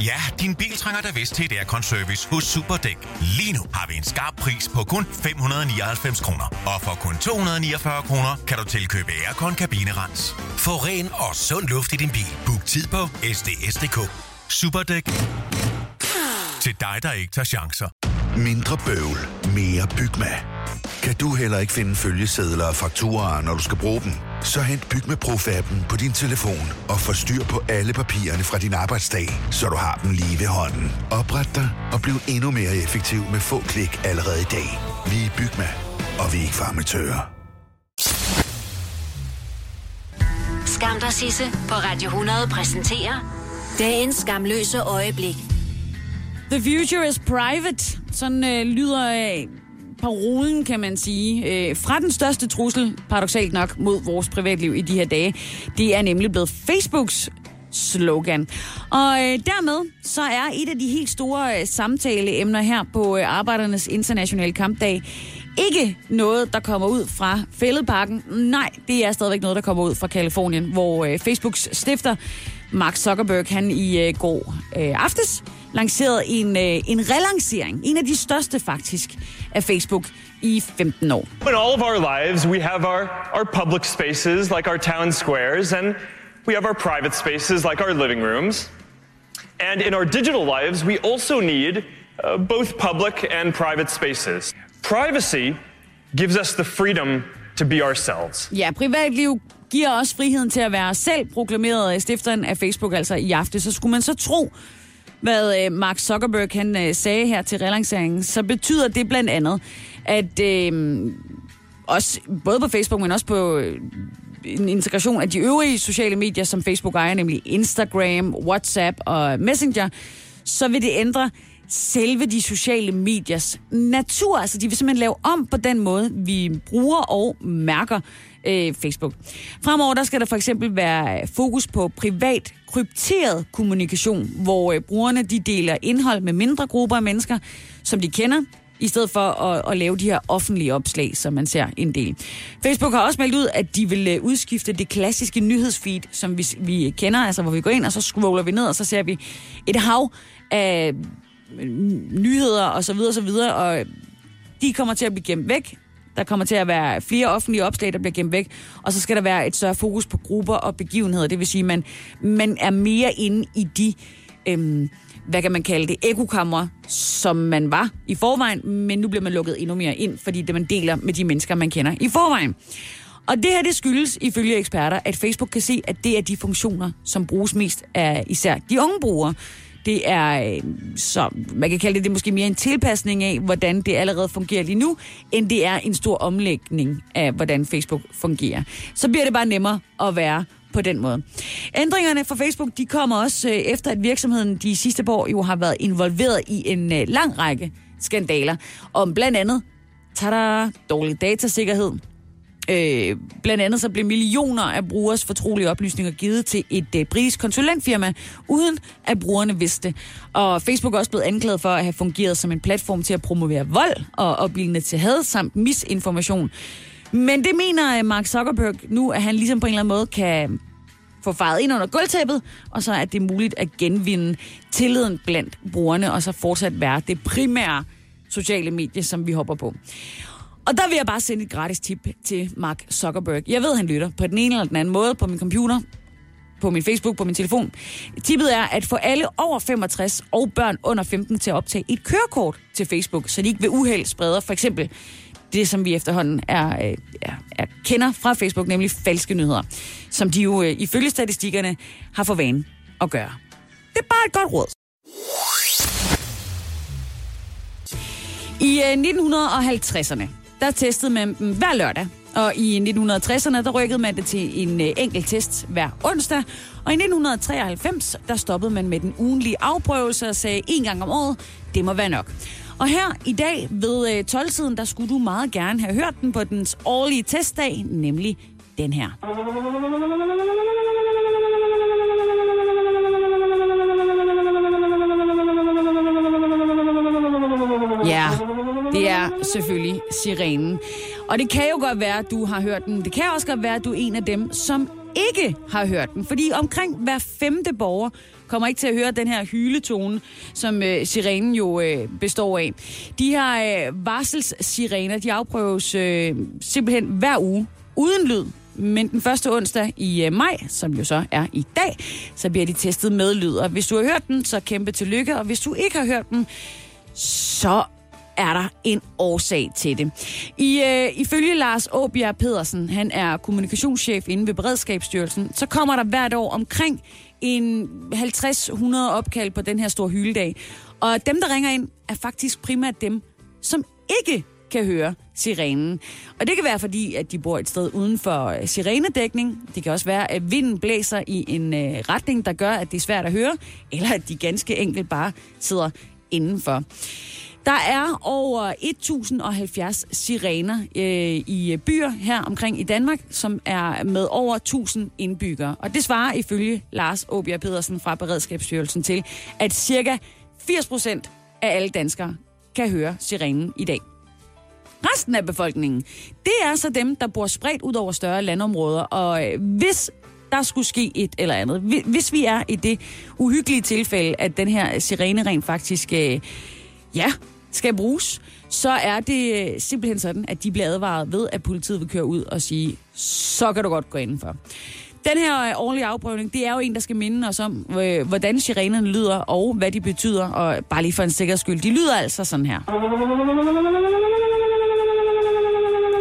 Ja, din bil trænger da vist til et aircon-service hos Superdæk. Lige nu har vi en skarp pris på kun 599 kroner. Og for kun 249 kroner kan du tilkøbe aircon-kabinerens. Få ren og sund luft i din bil. Book tid på sds.dk. Superdæk. Til dig, der ikke tager chancer. Mindre bøvl, mere Bygma. Kan du heller ikke finde følgesedler og fakturaer, når du skal bruge dem? Så hent Bygma Pro-appen på din telefon og få styr på alle papirerne fra din arbejdsdag, så du har dem lige ved hånden. Opret dig og bliv endnu mere effektiv med få klik allerede i dag. Vi er Bygma, og vi er ikke for amatører. Skam dig, Sisse på Radio 100 præsenterer dagens skamløse øjeblik. The future is private. Sådan lyder parolen, kan man sige, fra den største trussel, paradoksalt nok, mod vores privatliv i de her dage. Det er nemlig blevet Facebooks slogan. Og dermed så er et af de helt store samtaleemner her på Arbejdernes Internationale Kampdag ikke noget, der kommer ud fra Fælledparken. Nej, det er stadigvæk noget, der kommer ud fra Kalifornien, hvor Facebooks stifter Mark Zuckerberg, han i går aftes lanceret en relancering, en af de største faktisk, af Facebook i 15 år. In all of our lives, we have our public spaces, like our town squares, and we have our private spaces, like our living rooms. And in our digital lives, we also need both public and private spaces. Privacy gives us the freedom to be ourselves. Ja, privatliv giver også friheden til at være selv, proklameret stifteren af Facebook altså i aften. Så skulle man så tro, hvad Mark Zuckerberg han sagde her til relanceringen, så betyder det blandt andet, at også både på Facebook, men også på en integration af de øvrige sociale medier, som Facebook ejer, nemlig Instagram, WhatsApp og Messenger, så vil det ændre selve de sociale mediers natur. Altså, de vil simpelthen lave om på den måde, vi bruger og mærker Facebook. Fremover, der skal der for eksempel være fokus på privat krypteret kommunikation, hvor brugerne de deler indhold med mindre grupper af mennesker, som de kender, i stedet for at lave de her offentlige opslag, som man ser en del. Facebook har også meldt ud, at de vil udskifte det klassiske nyhedsfeed, som vi kender, altså hvor vi går ind, og så scroller vi ned, og så ser vi et hav af nyheder og så videre og så videre, og de kommer til at blive gemt væk. Der kommer til at være flere offentlige opslag, der bliver gemt væk, og så skal der være et større fokus på grupper og begivenheder. Det vil sige, at man er mere inde i de, hvad kan man kalde det, ekokamre, som man var i forvejen, men nu bliver man lukket endnu mere ind, fordi det man deler med de mennesker, man kender i forvejen. Og det her, det skyldes ifølge eksperter, at Facebook kan se, at det er de funktioner, som bruges mest af især de unge brugere. Det er, så man kan kalde det måske mere en tilpasning af, hvordan det allerede fungerer lige nu, end det er en stor omlægning af, hvordan Facebook fungerer. Så bliver det bare nemmere at være på den måde. Ændringerne fra Facebook, de kommer også efter, at virksomheden de sidste par år jo har været involveret i en lang række skandaler, om blandt andet, dårlig datasikkerhed. Blandt andet så blev millioner af brugers fortrolige oplysninger givet til et britisk konsulentfirma, uden at brugerne vidste. Og Facebook er også blevet anklaget for at have fungeret som en platform til at promovere vold og opildne til had samt misinformation. Men det mener Mark Zuckerberg nu, at han ligesom på en eller anden måde kan få fejet ind under gulvtæppet, og så er det muligt at genvinde tilliden blandt brugerne, og så fortsat være det primære sociale medie, som vi hopper på. Og der vil jeg bare sende et gratis tip til Mark Zuckerberg. Jeg ved, han lytter på den ene eller den anden måde, på min computer, på min Facebook, på min telefon. Tippet er at få alle over 65 og børn under 15 til at optage et kørekort til Facebook, så de ikke ved uheld spreder for eksempel det, som vi efterhånden er kender fra Facebook, nemlig falske nyheder, som de jo ifølge statistikkerne har for vane at gøre. Det er bare et godt råd. I 1950'erne, der testede man dem hver lørdag, og i 1960'erne, der rykkede man det til en enkelt test hver onsdag, og i 1993, der stoppede man med den ugentlige afprøvelse og sagde en gang om året, det må være nok. Og her i dag ved 12-tiden, der skulle du meget gerne have hørt den på dens årlige testdag, nemlig den her. Ja, det er selvfølgelig sirenen. Og det kan jo godt være, at du har hørt den. Det kan også godt være, at du er en af dem, som ikke har hørt den. Fordi omkring hver femte borger kommer ikke til at høre den her hyletone, som sirenen jo består af. De her varselssirener, de afprøves simpelthen hver uge uden lyd. Men den første onsdag i maj, som jo så er i dag, så bliver de testet med lyd. Og hvis du har hørt den, så kæmpe tillykke. Og hvis du ikke har hørt den, så er der en årsag til det. Ifølge Lars Åbja Pedersen, han er kommunikationschef inde ved Beredskabsstyrelsen, så kommer der hvert år omkring 50-100 opkald på den her store hyledag. Og dem, der ringer ind, er faktisk primært dem, som ikke kan høre sirenen. Og det kan være fordi, at de bor et sted uden for sirenedækning. Det kan også være, at vinden blæser i en retning, der gør, at det er svært at høre, eller at de ganske enkelt bare sidder indenfor. Der er over 1070 sirener i byer her omkring i Danmark, som er med over 1000 indbyggere. Og det svarer ifølge Lars Åbja Pedersen fra Beredskabsstyrelsen til, at cirka 80% af alle danskere kan høre sirenen i dag. Resten af befolkningen, det er så dem, der bor spredt ud over større landområder, og hvis der skulle ske et eller andet. Hvis vi er i det uhyggelige tilfælde, at den her sirene rent faktisk skal bruges, så er det simpelthen sådan, at de bliver advaret ved, at politiet vil køre ud og sige, så kan du godt gå indenfor. Den her årlige afprøvning, det er jo en, der skal minde os om, hvordan sirenerne lyder og hvad de betyder. Og bare lige for en sikker skyld, de lyder altså sådan her.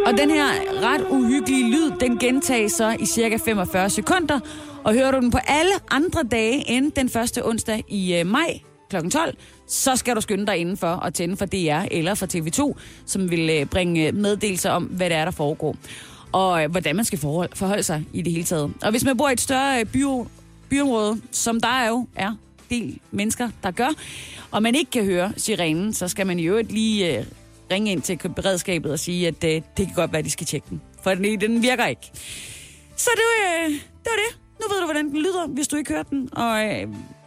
Og den her ret uhyggelige lyd, den gentages så i cirka 45 sekunder. Og hører du den på alle andre dage end den første onsdag i maj kl. 12, så skal du skynde dig indenfor og tænde for DR eller for TV2, som vil bringe meddelelser om, hvad der foregår. og hvordan man skal forholde sig i det hele taget. Og hvis man bor i et større byområde, som der jo er del mennesker, der gør, og man ikke kan høre sirenen, så skal man i øvrigt lige ringe ind til beredskabet og sige, at det kan godt være, at de skal tjekke den. For den virker ikke. Så det var det. Nu ved du, hvordan den lyder, hvis du ikke hørte den. Og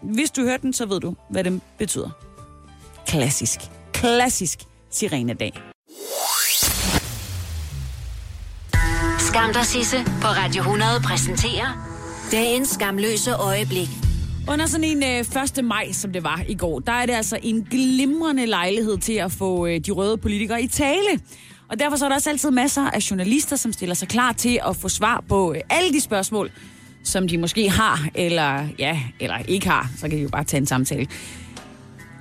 hvis du hørte den, så ved du, hvad den betyder. Klassisk sirenedag. Skam dig, Sisse på Radio 100 præsenterer dagens skamløse øjeblik. Under sådan en 1. maj, som det var i går, der er det altså en glimrende lejlighed til at få de røde politikere i tale. Og derfor så er der også altid masser af journalister, som stiller sig klar til at få svar på alle de spørgsmål, som de måske har, eller ikke har. Så kan de jo bare tage en samtale.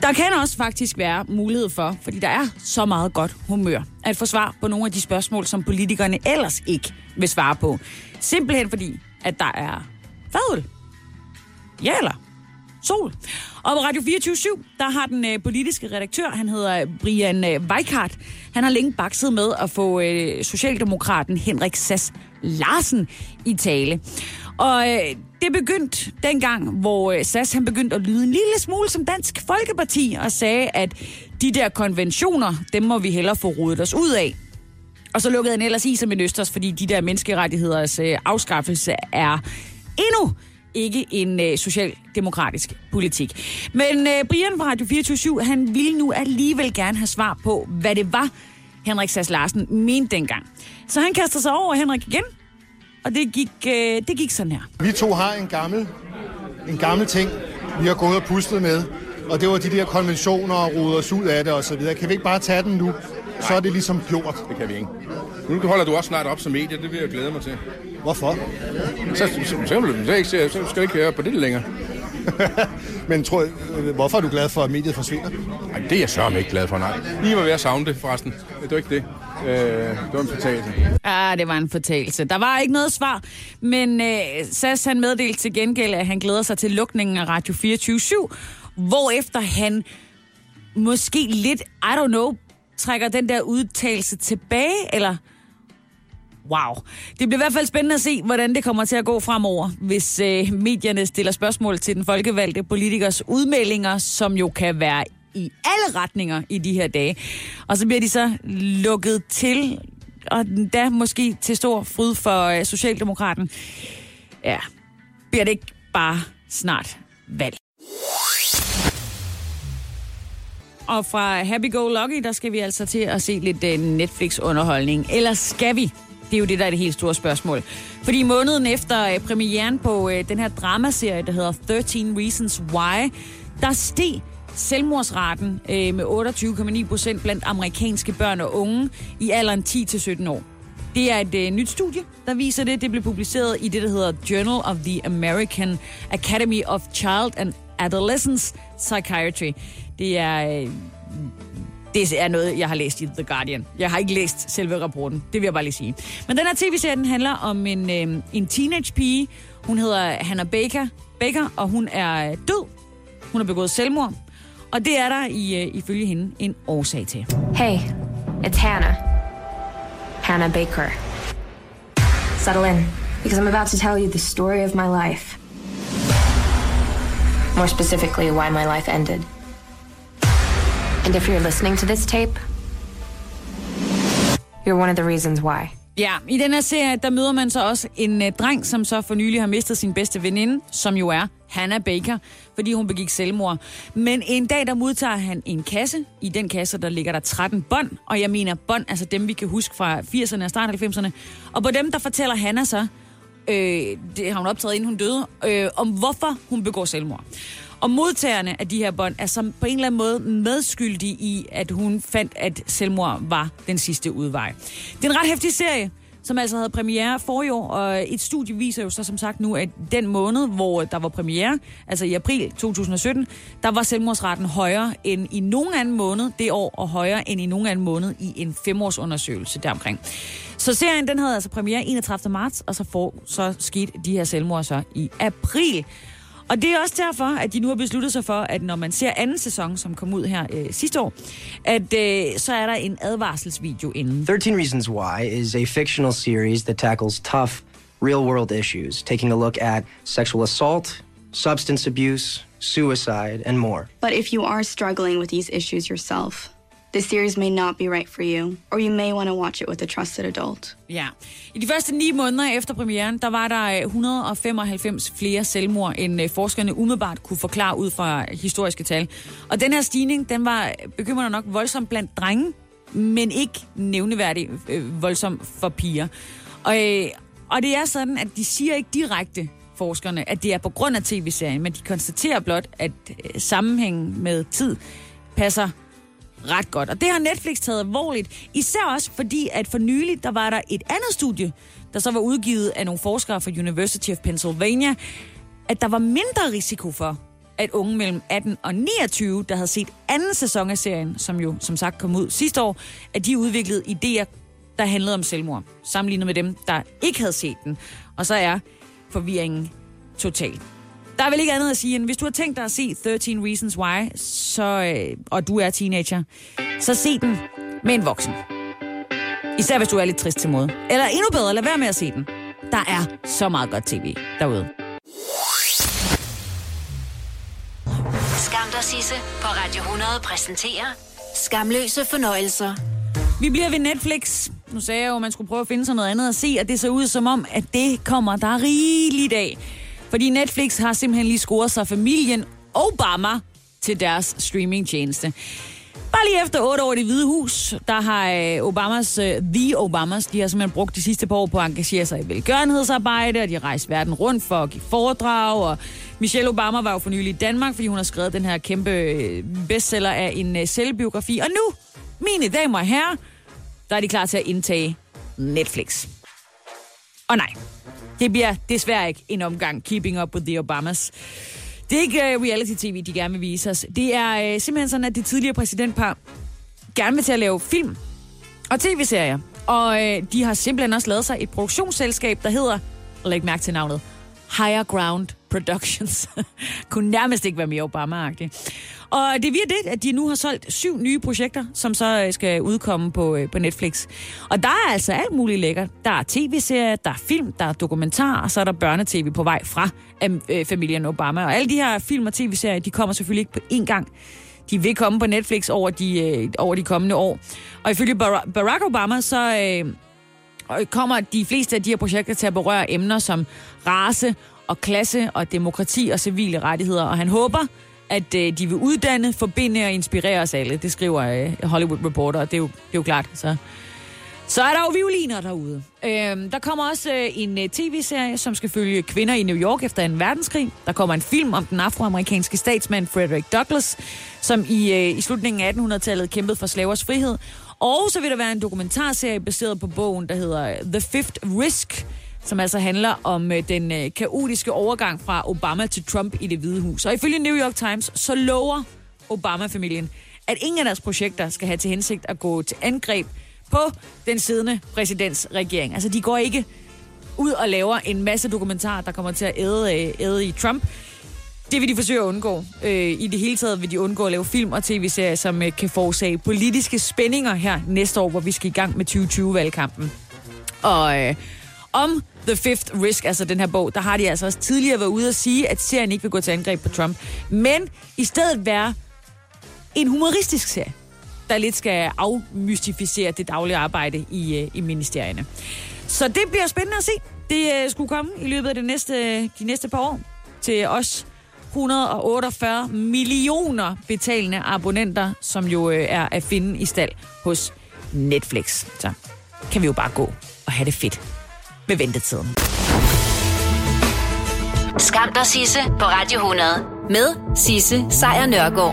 Der kan også faktisk være mulighed for, fordi der er så meget godt humør, at få svar på nogle af de spørgsmål, som politikerne ellers ikke vil svare på. Simpelthen fordi, at der er fadøl. Ja, eller sol. Og på Radio 24/7, der har den politiske redaktør, han hedder Brian Weikart, han har længe bakset med at få socialdemokraten Henrik Sass Larsen i tale. Og det begyndte dengang, hvor Sass han begyndte at lyde en lille smule som Dansk Folkeparti og sagde, at de der konventioner, dem må vi hellere få rodet os ud af. Og så lukkede han ellers i som en østers, fordi de der menneskerettigheders afskaffelse er endnu ikke en socialdemokratisk politik. Men Brian fra Radio 24/7, han ville nu alligevel gerne have svar på, hvad det var, Henrik Sass Larsen mente dengang. Så han kaster sig over Henrik igen, og det gik sådan her. Vi to har en gammel ting, vi har gået og puslet med, og det var de der konventioner og rodet os ud af det og så videre. Kan vi ikke bare tage den nu? Så er det ligesom gjort. Det kan vi ikke. Nu holder du også snart op som medie, det vil jeg glæde mig til. Hvorfor? Så skal jeg ikke høre på det længere. Men hvorfor er du glad for, at mediet forsvinder? Nej, det er jeg sørme ikke glad for, nej. I var ved at savne det, forresten. Det var ikke det. Det var en fortalelse. Ah, det var en fortalelse. Der var ikke noget svar, men Sass han meddelte til gengæld, at han glæder sig til lukningen af Radio 24/7, hvorefter han måske lidt, trækker den der udtalelse tilbage, eller? Wow. Det bliver i hvert fald spændende at se, hvordan det kommer til at gå fremover, hvis medierne stiller spørgsmål til den folkevalgte politikers udmeldinger, som jo kan være i alle retninger i de her dage. Og så bliver de så lukket til, og da måske til stor fryd for Socialdemokraten. Ja, bliver det ikke bare snart valg? Og fra Happy Go Lucky, der skal vi altså til at se lidt Netflix-underholdning. Eller skal vi? Det er jo det, der er det helt store spørgsmål. Fordi måneden efter premieren på den her dramaserie, der hedder 13 Reasons Why, der steg selvmordsraten med 28,9% blandt amerikanske børn og unge i alderen 10-17 år. Det er et nyt studie, der viser det. Det blev publiceret i det, der hedder Journal of the American Academy of Child and Adolescent Psychiatry. Det er noget, jeg har læst i The Guardian. Jeg har ikke læst selve rapporten, det vil jeg bare lige sige. Men den her tv-serien handler om en teenage pige. Hun hedder Hannah Baker, og hun er død. Hun har begået selvmord, og det er der ifølge hende en årsag til. Hey, it's Hannah. Hannah Baker. Settle in, because I'm about to tell you the story of my life. More specifically, why my life ended. And if you're listening to this tape, you're one of the reasons why. Ja, i den her serie, der møder man så også en dreng, som så for nylig har mistet sin bedste veninde, som jo er Hannah Baker, fordi hun begik selvmord. Men en dag, der modtager han en kasse. I den kasse, der ligger der 13 bånd. Og jeg mener bånd, altså dem, vi kan huske fra 80'erne og start 90'erne. Og på dem, der fortæller Hannah så, det har hun optaget, inden hun døde, om hvorfor hun begår selvmord. Og modtagerne af de her bånd er som på en eller anden måde medskyldige i, at hun fandt, at selvmord var den sidste udvej. Det er en ret heftig serie, som altså havde premiere forrige år, og et studie viser jo så som sagt nu, at den måned, hvor der var premiere, altså i april 2017, der var selvmordsraten højere end i nogen anden måned det år, og højere end i nogen anden måned i en 5-årsundersøgelse deromkring. Så serien, den havde altså premiere 31. marts, og så skete de her selvmord så i april. Og det er også derfor, at de nu har besluttet sig for, at når man ser anden sæson, som kom ud her sidste år, at så er der en advarselsvideo inden. 13 Reasons Why is a fictional series that tackles tough, real-world issues, taking a look at sexual assault, substance abuse, suicide, and more. But if you are struggling with these issues yourself, this series may not be right for you, or you may want to watch it with a trusted adult. Ja. I de første 9 måneder efter premieren, der var der 195 flere selvmord, end forskerne umiddelbart kunne forklare ud fra historiske tal. Og den her stigning, den var bekymrende nok voldsom blandt drenge, men ikke nævneværdigt voldsom for piger. Og det er sådan, at de siger ikke direkte, forskerne, at det er på grund af tv-serien, men de konstaterer blot, at sammenhængen med tid passer ret godt. Og det har Netflix taget alvorligt, især også fordi, at for nylig, der var der et andet studie, der så var udgivet af nogle forskere fra University of Pennsylvania, at der var mindre risiko for, at unge mellem 18 og 29, der havde set anden sæson af serien, som jo som sagt kom ud sidste år, at de udviklede idéer, der handlede om selvmord, sammenlignet med dem, der ikke havde set den. Og så er forvirringen total. Der er vel ikke andet at sige, end hvis du har tænkt dig at se 13 Reasons Why, så, og du er teenager, så se den med en voksen. Især hvis du er lidt trist til mode. Eller endnu bedre, lad være med at se den. Der er så meget godt tv derude. Skam dig, Sisse på Radio 100 præsenterer Skamløse fornøjelser. Vi bliver ved Netflix. Nu sagde jeg jo, at man skulle prøve at finde sig noget andet at se, og det ser ud som om, at det kommer der rigeligt af. Fordi Netflix har simpelthen lige scoret sig familien Obama til deres streamingtjeneste. Bare lige efter 8 år i Det Hvide Hus, der har The Obamas, de har simpelthen brugt de sidste par år på at engagere sig i velgørenhedsarbejde, og de har rejst verden rundt for at give foredrag, og Michelle Obama var jo for nylig i Danmark, fordi hun har skrevet den her kæmpe bestseller af en selvbiografi. Og nu, mine damer og herrer, der er de klar til at indtage Netflix. Og nej, det bliver desværre ikke en omgang Keeping Up with the Obamas. Det er ikke reality-tv, de gerne vil vise os. Det er simpelthen sådan, at det tidligere præsidentpar gerne vil til at lave film og tv-serier. Og de har simpelthen også lavet sig et produktionsselskab, der hedder, læg mærke til navnet, Higher Ground Productions. Kunne nærmest ikke være mere Obama-agtigt. Og det er via det, at de nu har solgt 7 nye projekter, som så skal udkomme på Netflix. Og der er altså alt muligt lækkert. Der er tv-serier, der er film, der er dokumentarer, og så er der børnetv på vej fra familien Obama. Og alle de her film og tv-serier, de kommer selvfølgelig ikke på én gang. De vil komme på Netflix over de kommende år. Og ifølge Barack Obama, så kommer de fleste af de her projekter til at berøre emner som race og klasse og demokrati og civile rettigheder. Og han håber, at de vil uddanne, forbinde og inspirere os alle. Det skriver Hollywood Reporter, og det er jo klart. Så er der jo violiner derude. Der kommer også en tv-serie, som skal følge kvinder i New York efter 2. verdenskrig. Der kommer en film om den afroamerikanske statsmand Frederick Douglass, som i slutningen af 1800-tallet kæmpede for slavers frihed. Og så vil der være en dokumentarserie baseret på bogen, der hedder The Fifth Risk, som altså handler om den kaotiske overgang fra Obama til Trump i Det Hvide Hus. Og ifølge New York Times, så lover Obama-familien, at ingen af deres projekter skal have til hensigt at gå til angreb på den siddende præsidentsregering. Altså, de går ikke ud og laver en masse dokumentarer, der kommer til at æde i Trump. Det vil de forsøge at undgå. I det hele taget vil de undgå at lave film og tv-serier, som kan forårsage politiske spændinger her næste år, hvor vi skal i gang med 2020-valgkampen. Og om The Fifth Risk, altså den her bog, der har de altså også tidligere været ude at sige, at serien ikke vil gå til angreb på Trump. Men i stedet være en humoristisk serie, der lidt skal afmystificere det daglige arbejde i ministerierne. Så det bliver spændende at se. Det skulle komme i løbet af de næste par år til os 148 millioner betalende abonnenter, som jo er at finde i stald hos Netflix. Så kan vi jo bare gå og have det fedt med ventetiden. Skam dig, Sisse på Radio 100 med Sisse Sejr Nørgaard.